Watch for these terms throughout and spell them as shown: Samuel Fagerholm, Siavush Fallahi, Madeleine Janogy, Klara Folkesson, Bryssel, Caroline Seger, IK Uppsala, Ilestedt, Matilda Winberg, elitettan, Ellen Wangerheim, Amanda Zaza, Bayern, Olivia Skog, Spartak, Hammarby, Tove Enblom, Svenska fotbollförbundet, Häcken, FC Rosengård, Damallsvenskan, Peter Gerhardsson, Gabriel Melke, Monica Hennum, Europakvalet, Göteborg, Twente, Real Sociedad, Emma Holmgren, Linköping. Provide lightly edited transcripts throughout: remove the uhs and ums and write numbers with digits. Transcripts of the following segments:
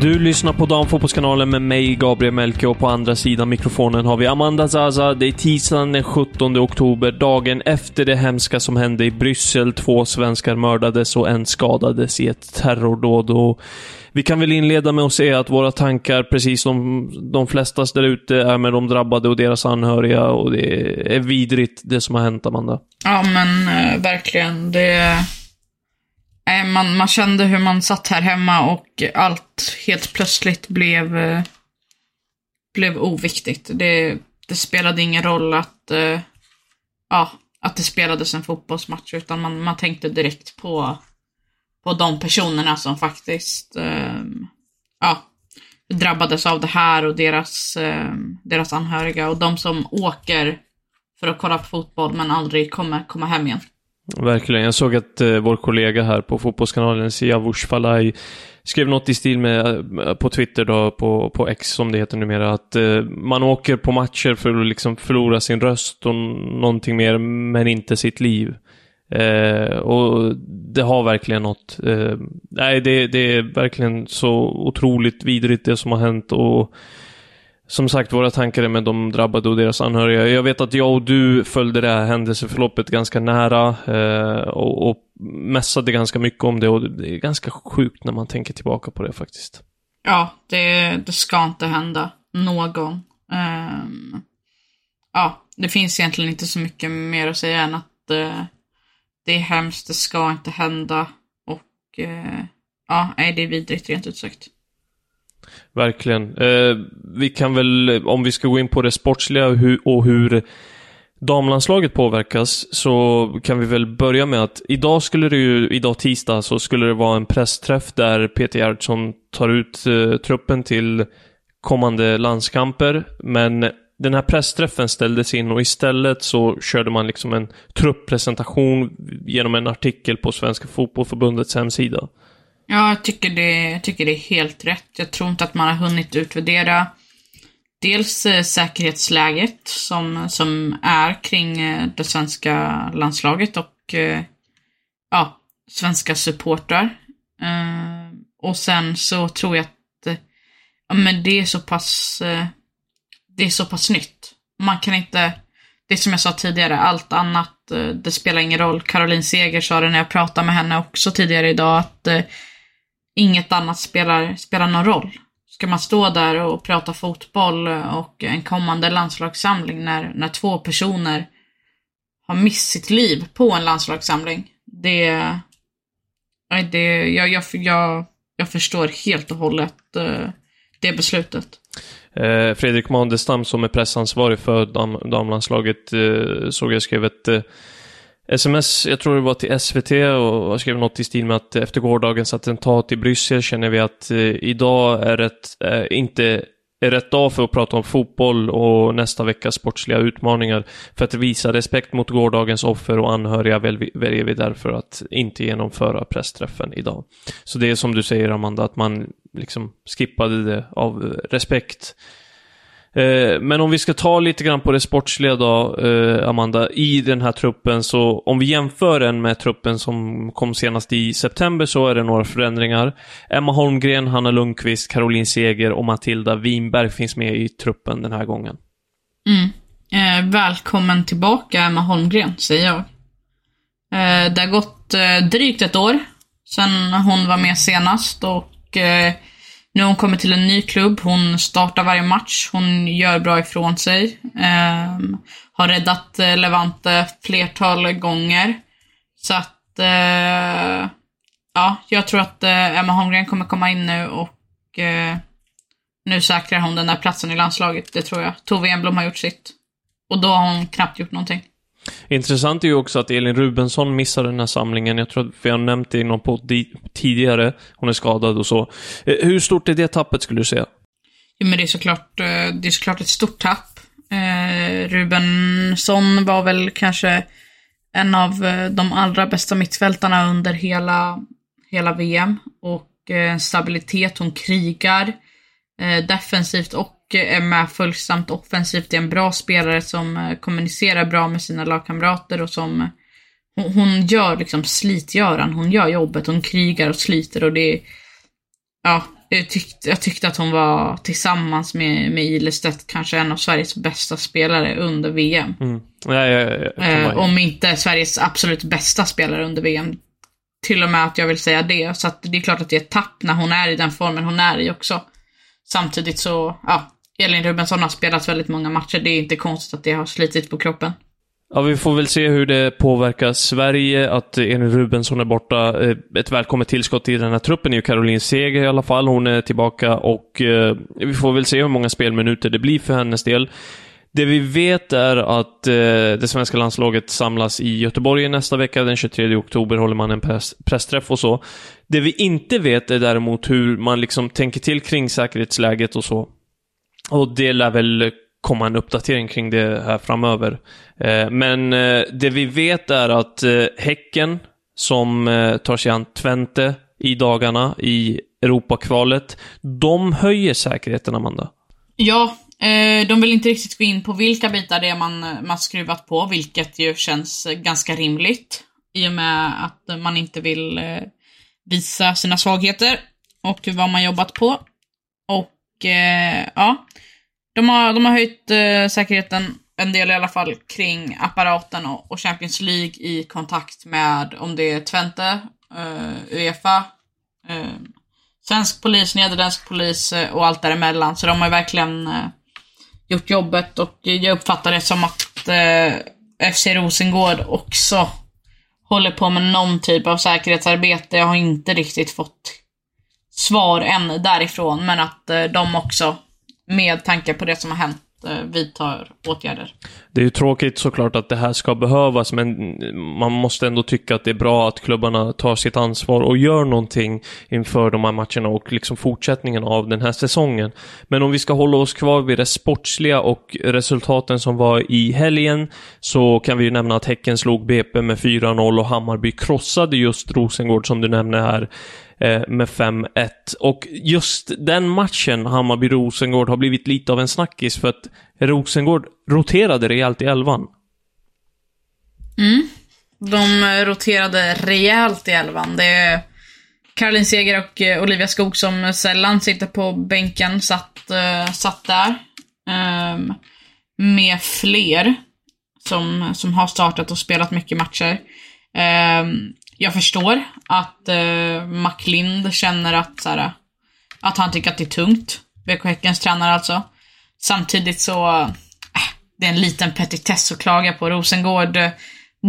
Du lyssnar på Damfotbollskanalen med mig, Gabriel Melke, och på andra sidan mikrofonen har vi Amanda Zaza. Det är tisdagen den 17 oktober, dagen efter det hemska som hände i Bryssel. 2 svenskar mördades och en skadades i ett terrordåd. Och vi kan väl inleda med att säga att våra tankar, precis som de flesta där ute, är med de drabbade och deras anhöriga. Och det är vidrigt det som har hänt, Amanda. Ja, men verkligen. Det... Man kände hur man satt här hemma och allt helt plötsligt blev oviktigt. Det spelade ingen roll att det spelades en fotbollsmatch, utan man tänkte direkt på de personerna som faktiskt drabbades av det här och deras anhöriga och de som åker för att kolla på fotboll men aldrig komma hem igen. Verkligen. Jag såg att vår kollega här på fotbollskanalen, Siavush Fallahi, skrev något i stil med på Twitter då, på X som det heter numera, att man åker på matcher för att liksom förlora sin röst och någonting mer, men inte sitt liv. Och det har verkligen något. Det är verkligen så otroligt vidrigt det som har hänt, och som sagt, våra tankar är med de drabbade och deras anhöriga. Jag vet att jag och du följde det här händelseförloppet ganska nära och mässade ganska mycket om det, och det är ganska sjukt när man tänker tillbaka på det faktiskt. Ja, det ska inte hända någon. Det finns egentligen inte så mycket mer att säga än att det är hemskt, det ska inte hända, och det är vidrigt rent ut sagt. Verkligen. Vi kan väl, om vi ska gå in på det sportsliga och hur damlandslaget påverkas, så kan vi väl börja med att idag tisdag så skulle det vara en pressträff där Peter Gerhardsson tar ut truppen till kommande landskamper, men den här pressträffen ställdes in, och istället så körde man liksom en trupppresentation genom en artikel på Svenska fotbollförbundets hemsida. Ja, jag tycker det är helt rätt. Jag tror inte att man har hunnit utvärdera dels säkerhetsläget som är kring det svenska landslaget och svenska supportrar. Och sen så tror jag att det är så pass nytt. Man kan inte, det som jag sa tidigare, allt annat, det spelar ingen roll. Caroline Seger sa det när jag pratade med henne också tidigare idag, att inget annat spelar någon roll. Ska man stå där och prata fotboll och en kommande landslagssamling när 2 personer har missat sitt liv på en landslagssamling? Jag förstår helt och hållet det beslutet. Fredrik Mandelstam, som är pressansvarig för damlandslaget, såg jag skrev ett sms, jag tror det var till SVT, och skrev något i stil med att efter gårdagens attentat i Bryssel känner vi att idag är rätt dag för att prata om fotboll och nästa veckas sportsliga utmaningar. För att visa respekt mot gårdagens offer och anhöriga väljer vi därför att inte genomföra pressträffen idag. Så det är som du säger, Amanda, att man liksom skippade det av respekt. Men om vi ska ta lite grann på det sportsliga då, Amanda, i den här truppen, så om vi jämför den med truppen som kom senast i september så är det några förändringar. Emma Holmgren, Hanna Lundqvist, Caroline Seger och Matilda Winberg finns med i truppen den här gången. Välkommen tillbaka Emma Holmgren, säger jag. Det har gått drygt ett år sedan hon var med senast, och nu hon kommer till en ny klubb. Hon startar varje match, hon gör bra ifrån sig, har räddat Levante flertal gånger. Så att ja, jag tror att Emma Holmgren kommer komma in nu, och nu säkrar hon den där platsen i landslaget, det tror jag. Tove Enblom har gjort sitt, och då har hon knappt gjort någonting. Intressant är ju också att Elin Rubensson missar den här samlingen. Jag tror att vi har nämnt det i någon podd tidigare. Hon är skadad och så. Hur stort är det tappet, skulle du säga? Jo, men det är såklart ett stort tapp. Rubensson var väl kanske en av de allra bästa mittfältarna under hela VM. Och stabilitet, hon krigar defensivt och är med fullsamt offensivt. Det är en bra spelare som kommunicerar bra med sina lagkamrater, och som hon gör liksom slitgöran, hon gör jobbet, hon krigar och sliter, och det, ja, jag tyckte att hon var tillsammans med Ilestedt kanske en av Sveriges bästa spelare under VM. Ja, om inte Sveriges absolut bästa spelare under VM, till och med att jag vill säga det. Så att det är klart att det är ett tapp när hon är i den formen hon är i också. Samtidigt så, ja, Elin Rubensson har spelat väldigt många matcher. Det är inte konstigt att det har slitit på kroppen. Ja, vi får väl se hur det påverkar Sverige att Elin Rubensson är borta. Ett välkommet tillskott i den här truppen är ju Caroline Seger i alla fall. Hon är tillbaka, och vi får väl se hur många spelminuter det blir för hennes del. Det vi vet är att det svenska landslaget samlas i Göteborg nästa vecka. Den 23 oktober håller man en pressträff och så. Det vi inte vet är däremot hur man liksom tänker till kring säkerhetsläget och så. Och det lär väl komma en uppdatering kring det här framöver. Men det vi vet är att Häcken, som tar sig an Twente i dagarna i Europakvalet, de höjer säkerheten, Amanda. Ja. De vill inte riktigt gå in på vilka bitar det är man skruvat på, vilket ju känns ganska rimligt i och med att man inte vill visa sina svagheter och vad man jobbat på. Och ja, de har höjt säkerheten en del i alla fall kring apparaten och Champions League i kontakt med, om det är Twente, UEFA, svensk polis, nederländsk polis och allt däremellan. Så de har verkligen gjort jobbet, och jag uppfattar det som att FC Rosengård också håller på med någon typ av säkerhetsarbete. Jag har inte riktigt fått svar än därifrån, men att de också med tanke på det som har hänt vidtar åtgärder. Det är ju tråkigt såklart att det här ska behövas, men man måste ändå tycka att det är bra att klubbarna tar sitt ansvar och gör någonting inför de här matcherna och liksom fortsättningen av den här säsongen. Men om vi ska hålla oss kvar vid det sportsliga och resultaten som var i helgen, så kan vi ju nämna att Häcken slog BP med 4-0 och Hammarby krossade just Rosengård, som du nämnde här, med 5-1. Och just den matchen, Hammarby-Rosengård, har blivit lite av en snackis för att Rosengård roterade rejält i elvan. De roterade rejält i elvan. Det är Caroline Seger och Olivia Skog, som sällan sitter på bänken, satt där med fler som har startat och spelat mycket matcher. Jag förstår att McLind känner att, så här, att han tycker att det är tungt. BK Häckens tränare alltså. Samtidigt så det är en liten petitess att klaga på. Rosengård,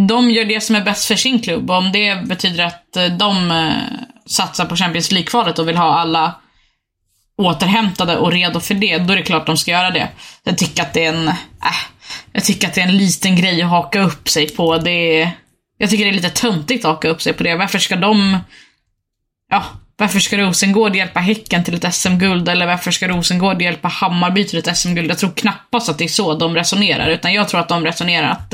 de gör det som är bäst för sin klubb. Och om det betyder att de satsar på Champions League-kvalet och vill ha alla återhämtade och redo för det, då är det klart de ska göra det. Jag tycker att det är en liten grej att haka upp sig på. Jag tycker det är lite töntigt att haka upp sig på det. Varför ska Rosengård hjälpa Häcken till ett SM-guld? Eller varför ska Rosengård hjälpa Hammarby till ett SM-guld? Jag tror knappast att det är så de resonerar. Utan jag tror att de resonerar att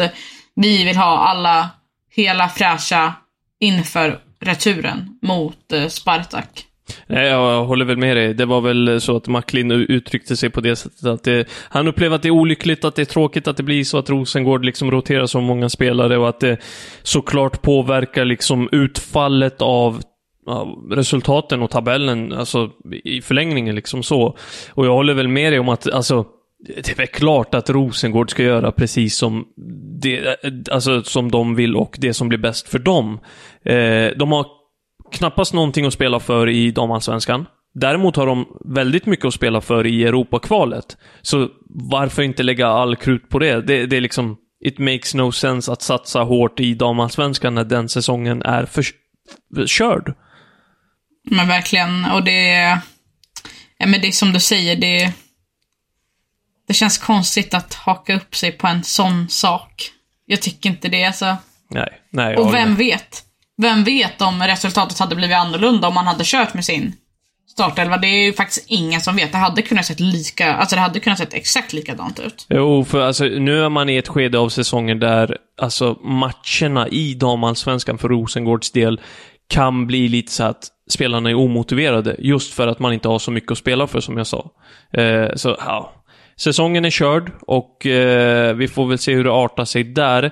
vi vill ha alla hela fräscha inför returen mot Spartak. Nej, jag håller väl med dig. Det var väl så att Macklin uttryckte sig på det sättet att han upplevde att det är olyckligt, att det är tråkigt att det blir så att Rosengård liksom roterar så många spelare och att det såklart påverkar liksom utfallet av resultaten och tabellen, alltså i förlängningen liksom så. Och jag håller väl med dig om att alltså det är väl klart att Rosengård ska göra precis som det, alltså som de vill och det som blir bäst för dem. De har knappast någonting att spela för i Damallsvenskan. Däremot har de väldigt mycket att spela för i Europakvalet. Så varför inte lägga all krut på det? Det är liksom, it makes no sense att satsa hårt i Damallsvenskan när den säsongen är körd. Men verkligen, och det är, ja, men det är som du säger, det känns konstigt att haka upp sig på en sån sak. Jag tycker inte det, alltså. Nej, och vem vet om resultatet hade blivit annorlunda om man hade kört med sin startelva. Det är ju faktiskt ingen som vet. Det hade kunnat sett exakt likadant ut. Jo, för alltså, nu är man i ett skede av säsongen där alltså, matcherna i Damallsvenskan för Rosengårds del kan bli lite så att spelarna är omotiverade just för att man inte har så mycket att spela för, som jag sa. Säsongen är körd och vi får väl se hur det artar sig där.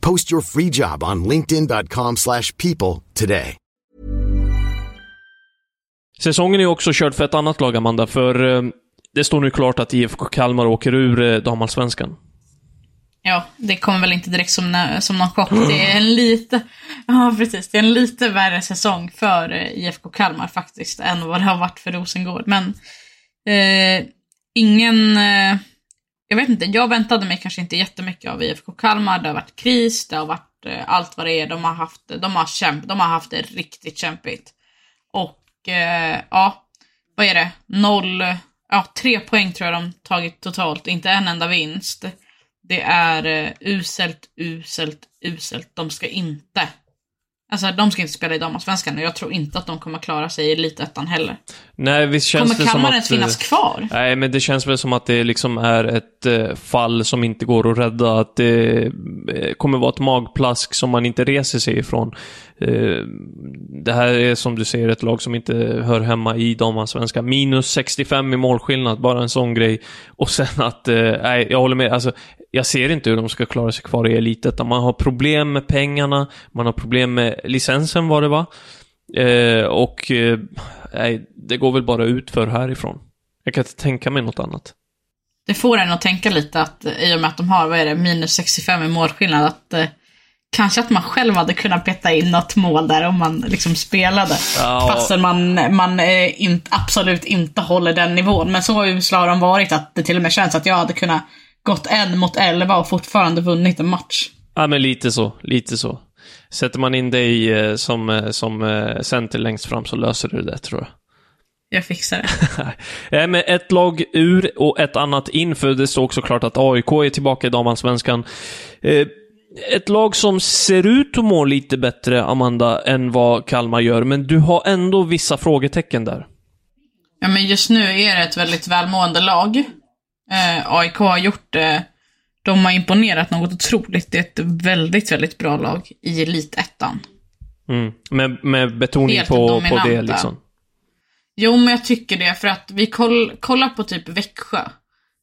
Post your free job on linkedin.com/people today. Säsongen är också körd för ett annat lag, Amanda, för det står nu klart att IFK Kalmar åker ur Damallsvenskan. Ja, det kommer väl inte direkt som någon chock. Det är en lite värre säsong för IFK Kalmar faktiskt än vad det har varit för Rosengård. Men jag vet inte, jag väntade mig kanske inte jättemycket av IFK Kalmar. Det har varit kris, det har varit allt vad det är. De har haft det riktigt kämpigt. Och vad är det? 3 poäng tror jag de tagit totalt. Inte en enda vinst. Det är uselt. De ska inte spela i Damallsvenskan, och jag tror inte att de kommer klara sig i elitettan heller. Nej, visst känns kommer det som att finnas kvar? Nej, men det känns väl som att det liksom är ett fall som inte går att rädda, att det kommer vara ett magplask som man inte reser sig ifrån. Det här är, som du säger, ett lag som inte hör hemma i Damallsvenskan. Minus 65 i målskillnad, bara en sån grej. Och sen att, jag håller med, alltså jag ser inte hur de ska klara sig kvar i elitet. Man har problem med pengarna, man har problem med licensen vad det var. Det går väl bara ut för härifrån. Jag kan inte tänka mig något annat. Det får en att tänka lite att i och med att de har, minus 65 i målskillnad, att kanske att man själv hade kunnat peta in något mål där om man liksom spelade. Ja. Fastän man absolut inte håller den nivån. Men så usla har de varit att det till och med känns att jag hade kunnat gått 1-11 och fortfarande vunnit en match. Ja, men lite så. Sätter man in dig som center längst fram så löser du det, tror jag. Jag fixar det. Men ett lag ur och ett annat in, för det står också klart att AIK är tillbaka i Damallsvenskan. Ett lag som ser ut att må lite bättre, Amanda, än vad Kalmar gör, men du har ändå vissa frågetecken där. Ja, men just nu är det ett väldigt välmående lag. AIK har gjort det. De har imponerat något otroligt. Det är ett väldigt, väldigt bra lag i elitettan. Mm. Med betoning helt på det liksom. Jo, men jag tycker det. För att vi kollar på typ Växjö.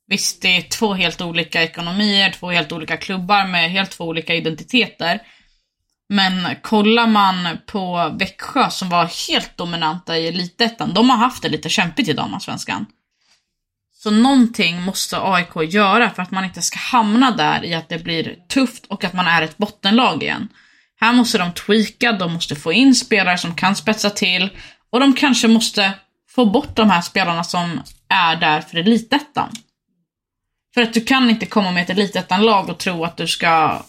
Visst, det är 2 helt olika ekonomier, 2 helt olika klubbar med helt 2 olika identiteter. Men kollar man på Växjö som var helt dominanta i elitettan, de har haft det lite kämpigt i damallsvenskan. Så någonting måste AIK göra för att man inte ska hamna där i att det blir tufft och att man är ett bottenlag igen. Här måste de tweaka, de måste få in spelare som kan spetsa till, och de kanske måste få bort de här spelarna som är där för elitettan. För att du kan inte komma med ett elitettanlag och tro att du ska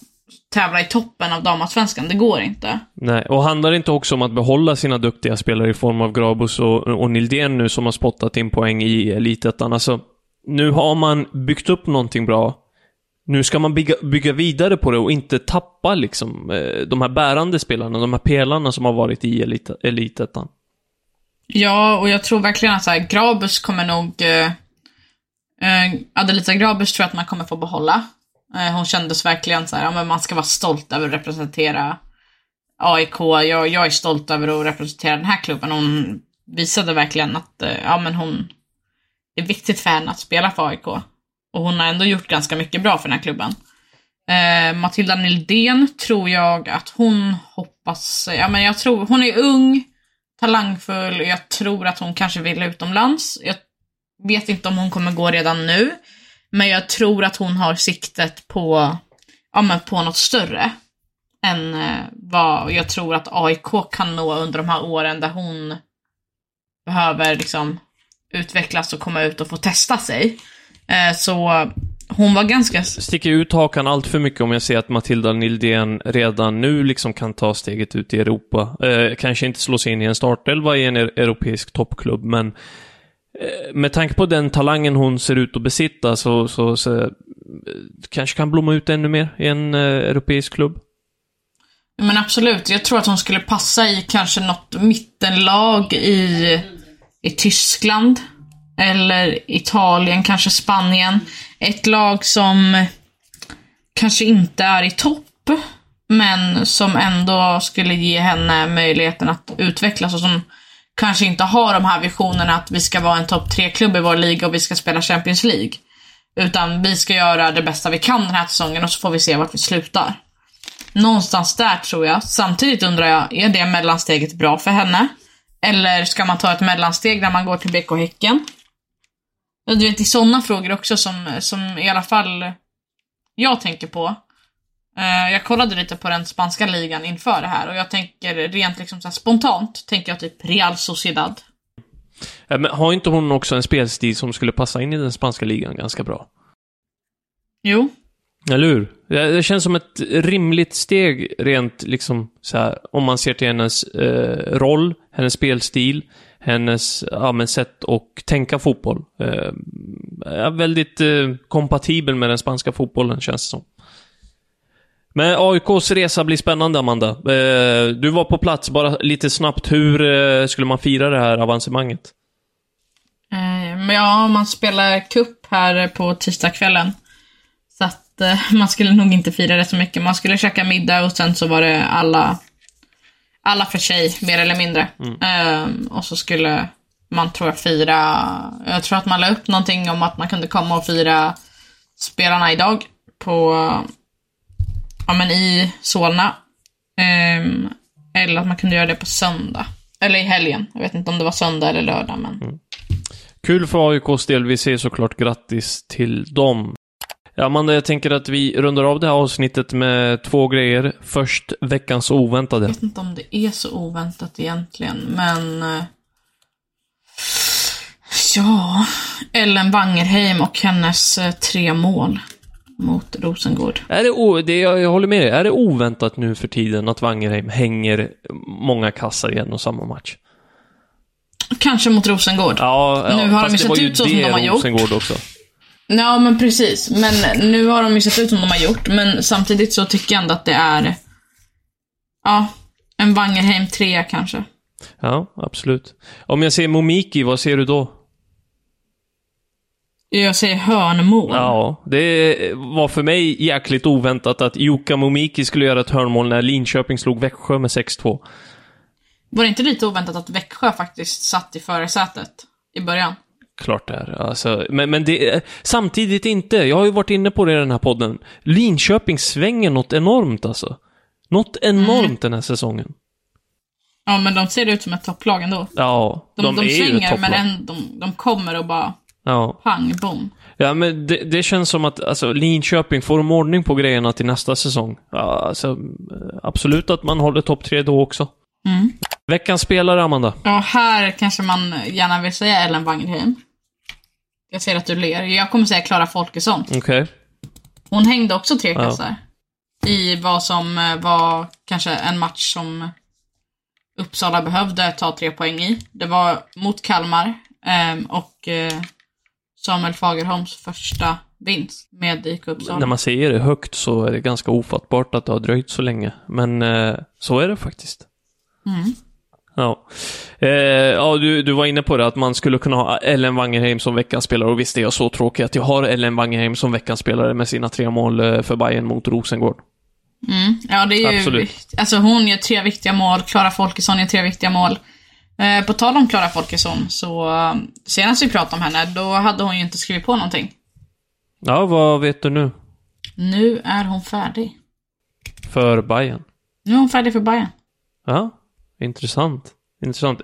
tävla i toppen av damallsvenskan, det går inte. Nej, och handlar det inte också om att behålla sina duktiga spelare i form av Grabus och Nildén nu som har spottat in poäng i elitettan? Alltså, nu har man byggt upp någonting bra. Nu ska man bygga vidare på det och inte tappa liksom, de här bärande spelarna, de här pelarna som har varit i elitettan. Ja, och jag tror verkligen att så här, Grabus kommer nog... Adelita Grabus tror jag att man kommer få behålla. Hon kändes verkligen så här, ja, men man ska vara stolt över att representera AIK. Jag är stolt över att representera den här klubben. Hon visade verkligen att ja, men hon är viktigt för henne att spela för AIK. Och hon har ändå gjort ganska mycket bra för den här klubben. Matilda Nildén tror jag att hon hoppas... Ja, men jag tror, hon är ung, talangfull. Jag tror att hon kanske vill utomlands. Jag vet inte om hon kommer gå redan nu. Men jag tror att hon har siktet på, ja, men på något större än vad jag tror att AIK kan nå under de här åren, där hon behöver liksom utvecklas och komma ut och få testa sig. Så hon var ganska... Sticker ut hakan allt för mycket om jag ser att Matilda Nildén redan nu liksom kan ta steget ut i Europa. Kanske inte slå sig in i en startelva i en europeisk toppklubb, men med tanke på den talangen hon ser ut att besitta så kanske kan blomma ut ännu mer i en europeisk klubb. Men absolut, jag tror att hon skulle passa i kanske något mittenlag i Tyskland eller Italien, kanske Spanien. Ett lag som kanske inte är i topp men som ändå skulle ge henne möjligheten att utvecklas och som kanske inte har de här visionerna att vi ska vara en topp 3-klubb i vår liga och vi ska spela Champions League. Utan vi ska göra det bästa vi kan den här säsongen och så får vi se vart vi slutar. Någonstans där tror jag. Samtidigt undrar jag, är det mellansteget bra för henne? Eller ska man ta ett mellansteg där man går till BK Häcken? Du vet, det är sådana frågor också som i alla fall jag tänker på. Jag kollade lite på den spanska ligan inför det här och jag tänker rent liksom så här spontant tänker jag typ Real Sociedad. Men har inte hon också en spelstil som skulle passa in i den spanska ligan ganska bra? Jo. Eller hur? Det känns som ett rimligt steg rent liksom så här, om man ser till hennes roll, hennes spelstil, hennes sätt och tänka fotboll. Är väldigt kompatibel med den spanska fotbollen känns det som. Men AIKs resa blir spännande, Amanda. Du var på plats, bara lite snabbt. Hur skulle man fira det här avancemanget? Ja, man spelar cup här på tisdagskvällen. Så att man skulle nog inte fira det så mycket. Man skulle käka middag och sen så var det alla för sig, mer eller mindre. Och så skulle man fira... Jag tror att man la upp någonting om att man kunde komma och fira spelarna idag på... Ja, men i Solna. Eller att man kunde göra det på söndag. Eller i helgen. Jag vet inte om det var söndag eller lördag. Men... Kul för AIKs del. Vi säger såklart grattis till dem. Amanda, jag tänker att vi rundar av det här avsnittet med två grejer. Först veckans oväntade. Jag vet inte om det är så oväntat egentligen. Men... Ja. Ellen Wangerheim och hennes 3 mål. Mot Rosengård. Jag håller med dig. Är det oväntat nu för tiden att Wangerheim hänger många kassar i en och samma match? Kanske mot Rosengård. Ja, nu har de ju sett ut som de har gjort. Rosengård också. Ja, men precis. Men nu har de ju sett ut som de har gjort. Men samtidigt så tycker jag ändå att det är en Wangerheim 3 kanske. Ja, absolut. Om jag ser Momiki, vad ser du då? Jag säger hörnmål. Ja, det var för mig jäkligt oväntat att Yuka Momiki skulle göra ett hörnmål när Linköping slog Växjö med 6-2. Var det inte lite oväntat att Växjö faktiskt satt i förarsätet i början? Klart det är. Alltså, men det, samtidigt inte. Jag har ju varit inne på det i den här podden. Linköping svänger något enormt alltså. Något enormt den här säsongen. Ja, men de ser ut som ett topplag ändå. Ja, de är ju topplag. Men de kommer och bara pang, boom. Ja, men det känns som att alltså, Linköping får en ordning på grejerna till nästa säsong. Ja, alltså, absolut att man håller topp 3 då också. Mm. Veckans spelare, Amanda. Ja, här kanske man gärna vill säga Ellen Wangerheim. Jag ser att du ler. Jag kommer säga Klara Folkesson. Okej. Hon hängde också 3 kassar. I vad som var kanske en match som Uppsala behövde ta 3 poäng i. Det var mot Kalmar och Samuel Fagerholms första vinst med IK Uppsala. När man säger det högt så är det ganska ofattbart att det har dröjt så länge. Men så är det faktiskt. Mm. Ja. Du var inne på det att man skulle kunna ha Ellen Wangerheim som veckans spelare, och visst är jag så tråkig att jag har Ellen Wangerheim som veckans spelare med sina 3 mål för Bayern mot Rosengård. Mm. Ja, det är ju absolut. Alltså hon gör 3 viktiga mål, Klara Folkesson gör 3 viktiga mål. På tal om Klara Folkesson, så senast vi pratade om henne då hade hon ju inte skrivit på någonting. Ja, vad vet du nu? Nu är hon färdig för Bayern. Nu är hon färdig för Bayern. Ja, intressant.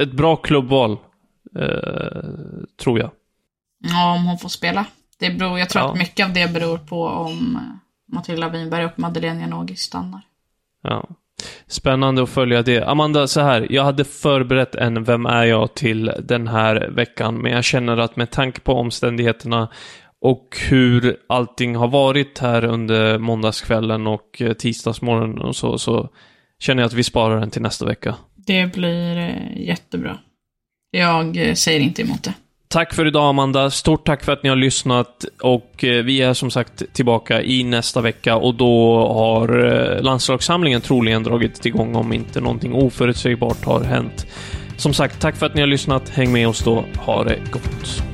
Ett bra klubbval, tror jag. Ja, om hon får spela. Det beror, jag tror att mycket av det beror på om Matilda Winberg och Madeleine Janogy stannar. Ja, spännande att följa det. Amanda, så här, jag hade förberett en Vem är jag till den här veckan, men jag känner att med tanke på omständigheterna och hur allting har varit här under måndagskvällen och tisdagsmorgonen och så känner jag att vi sparar den till nästa vecka. Det blir jättebra. Jag säger inte emot det. Tack för idag, Amanda. Stort tack för att ni har lyssnat, och vi är som sagt tillbaka i nästa vecka, och då har landslagssamlingen troligen dragit igång om inte någonting oförutsägbart har hänt. Som sagt, tack för att ni har lyssnat. Häng med oss då. Ha det gott.